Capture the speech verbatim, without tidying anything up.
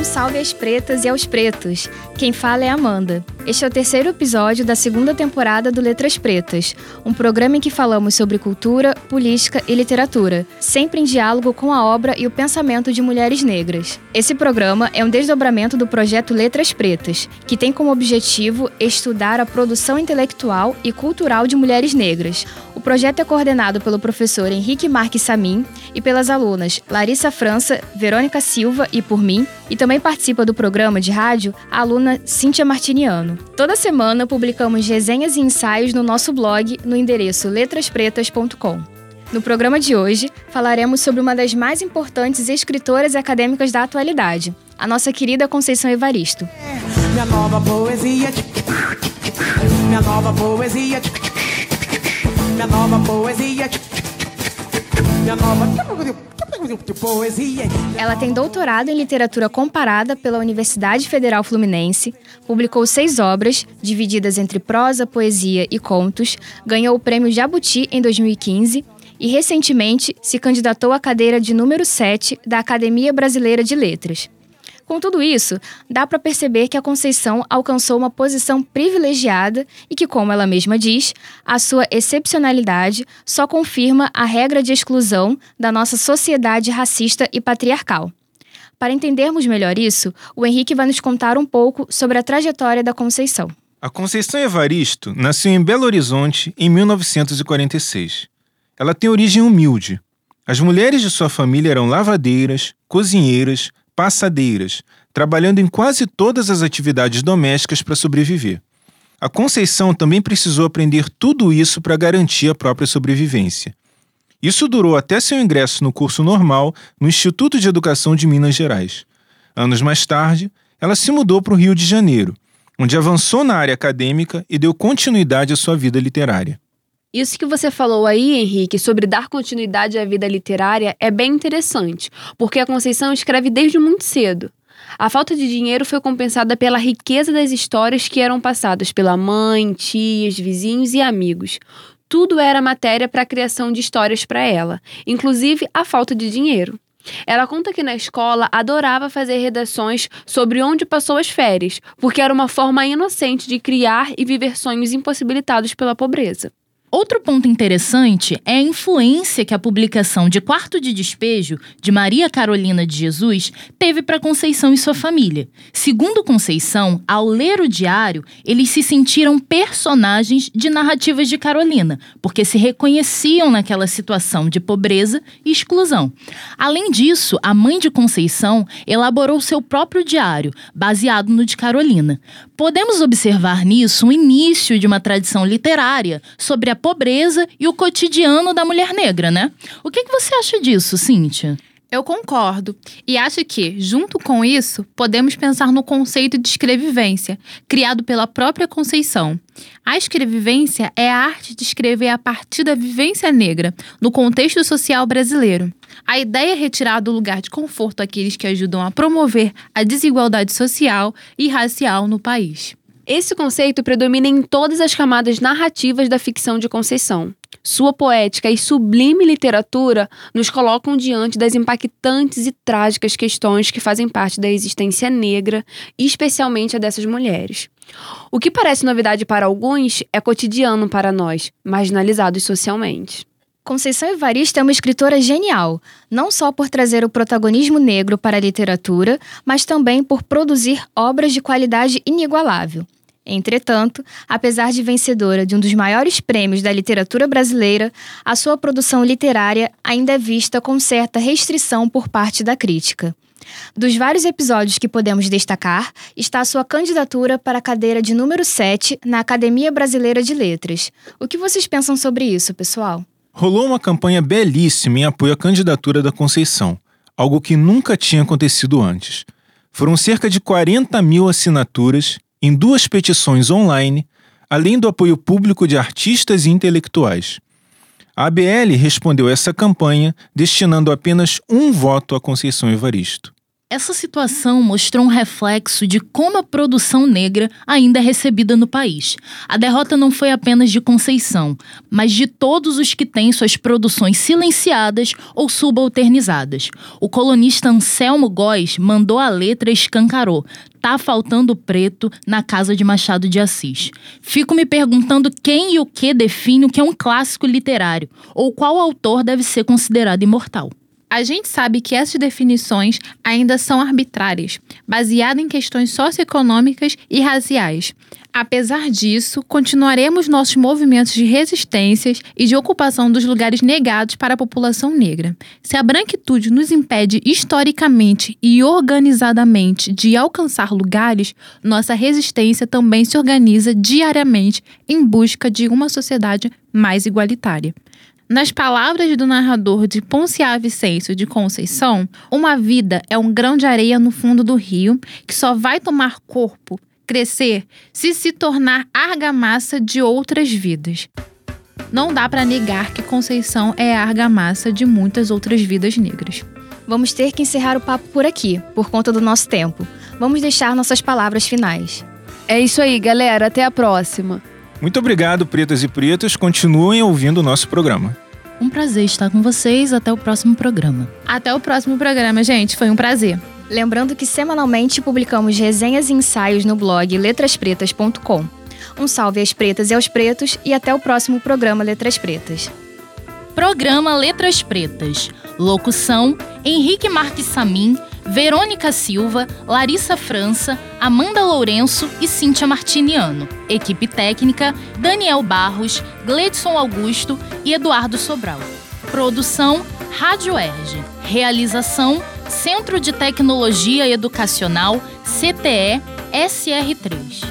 Um salve às pretas e aos pretos. Quem fala é Amanda. Este é o terceiro episódio da segunda temporada do Letras Pretas, um programa em que falamos sobre cultura, política e literatura, sempre em diálogo com a obra e o pensamento de mulheres negras. Esse programa é um desdobramento do projeto Letras Pretas, que tem como objetivo estudar a produção intelectual e cultural de mulheres negras. O projeto é coordenado pelo professor Henrique Marques Samim e pelas alunas Larissa França, Verônica Silva e por mim, e também participa do programa de rádio a aluna Cíntia Martiniano. Toda semana publicamos resenhas e ensaios no nosso blog no endereço letras pretas ponto com. No programa de hoje, falaremos sobre uma das mais importantes escritoras e acadêmicas da atualidade, a nossa querida Conceição Evaristo. Minha nova poesia, minha nova poesia, minha nova poesia, minha nova... Ela tem doutorado em literatura comparada pela Universidade Federal Fluminense, publicou seis obras, divididas entre prosa, poesia e contos, ganhou o Prêmio Jabuti em dois mil e quinze e, recentemente, se candidatou à cadeira de número sete da Academia Brasileira de Letras. Com tudo isso, dá para perceber que a Conceição alcançou uma posição privilegiada e que, como ela mesma diz, a sua excepcionalidade só confirma a regra de exclusão da nossa sociedade racista e patriarcal. Para entendermos melhor isso, o Henrique vai nos contar um pouco sobre a trajetória da Conceição. A Conceição Evaristo nasceu em Belo Horizonte em mil novecentos e quarenta e seis. Ela tem origem humilde. As mulheres de sua família eram lavadeiras, cozinheiras, passadeiras, trabalhando em quase todas as atividades domésticas para sobreviver. A Conceição também precisou aprender tudo isso para garantir a própria sobrevivência. Isso durou até seu ingresso no curso normal no Instituto de Educação de Minas Gerais. Anos mais tarde, ela se mudou para o Rio de Janeiro, onde avançou na área acadêmica e deu continuidade à sua vida literária. Isso que você falou aí, Henrique, sobre dar continuidade à vida literária é bem interessante, porque a Conceição escreve desde muito cedo. A falta de dinheiro foi compensada pela riqueza das histórias que eram passadas pela mãe, tias, vizinhos e amigos. Tudo era matéria para a criação de histórias para ela, inclusive a falta de dinheiro. Ela conta que na escola adorava fazer redações sobre onde passou as férias, porque era uma forma inocente de criar e viver sonhos impossibilitados pela pobreza. Outro ponto interessante é a influência que a publicação de Quarto de Despejo, de Maria Carolina de Jesus, teve para Conceição e sua família. Segundo Conceição, ao ler o diário, eles se sentiram personagens de narrativas de Carolina, porque se reconheciam naquela situação de pobreza e exclusão. Além disso, a mãe de Conceição elaborou seu próprio diário, baseado no de Carolina. Podemos observar nisso o início de uma tradição literária sobre a pobreza e o cotidiano da mulher negra, né? O que que você acha disso, Cíntia? Eu concordo e acho que, junto com isso, podemos pensar no conceito de escrevivência, criado pela própria Conceição. A escrevivência é a arte de escrever a partir da vivência negra, no contexto social brasileiro. A ideia é retirar do lugar de conforto aqueles que ajudam a promover a desigualdade social e racial no país. Esse conceito predomina em todas as camadas narrativas da ficção de Conceição. Sua poética e sublime literatura nos colocam diante das impactantes e trágicas questões que fazem parte da existência negra, especialmente a dessas mulheres. O que parece novidade para alguns é cotidiano para nós, marginalizados socialmente. Conceição Evaristo é uma escritora genial, não só por trazer o protagonismo negro para a literatura, mas também por produzir obras de qualidade inigualável. Entretanto, apesar de vencedora de um dos maiores prêmios da literatura brasileira, a sua produção literária ainda é vista com certa restrição por parte da crítica. Dos vários episódios que podemos destacar, está a sua candidatura para a cadeira de número sete na Academia Brasileira de Letras. O que vocês pensam sobre isso, pessoal? Rolou uma campanha belíssima em apoio à candidatura da Conceição, algo que nunca tinha acontecido antes. Foram cerca de quarenta mil assinaturas em duas petições online, além do apoio público de artistas e intelectuais. A A B L respondeu essa campanha destinando apenas um voto à Conceição Evaristo. Essa situação mostrou um reflexo de como a produção negra ainda é recebida no país. A derrota não foi apenas de Conceição, mas de todos os que têm suas produções silenciadas ou subalternizadas. O colunista Anselmo Góes mandou a letra e escancarou: tá faltando preto na casa de Machado de Assis. Fico me perguntando quem e o que define o que é um clássico literário, ou qual autor deve ser considerado imortal. A gente sabe que essas definições ainda são arbitrárias, baseadas em questões socioeconômicas e raciais. Apesar disso, continuaremos nossos movimentos de resistências e de ocupação dos lugares negados para a população negra. Se a branquitude nos impede historicamente e organizadamente de alcançar lugares, nossa resistência também se organiza diariamente em busca de uma sociedade mais igualitária. Nas palavras do narrador de Ponciá Vicenço de Conceição, uma vida é um grão de areia no fundo do rio que só vai tomar corpo, crescer, se se tornar argamassa de outras vidas. Não dá para negar que Conceição é a argamassa de muitas outras vidas negras. Vamos ter que encerrar o papo por aqui, por conta do nosso tempo. Vamos deixar nossas palavras finais. É isso aí, galera. Até a próxima. Muito obrigado, pretas e pretos. Continuem ouvindo o nosso programa. Um prazer estar com vocês. Até o próximo programa. Até o próximo programa, gente. Foi um prazer. Lembrando que semanalmente publicamos resenhas e ensaios no blog letras pretas ponto com. Um salve às pretas e aos pretos e até o próximo programa Letras Pretas. Programa Letras Pretas. Locução: Henrique Marques Samim, Verônica Silva, Larissa França, Amanda Lourenço e Cíntia Martiniano. Equipe técnica: Daniel Barros, Gleidson Augusto e Eduardo Sobral. Produção: Rádio Erge. Realização: Centro de Tecnologia Educacional C T E S R três.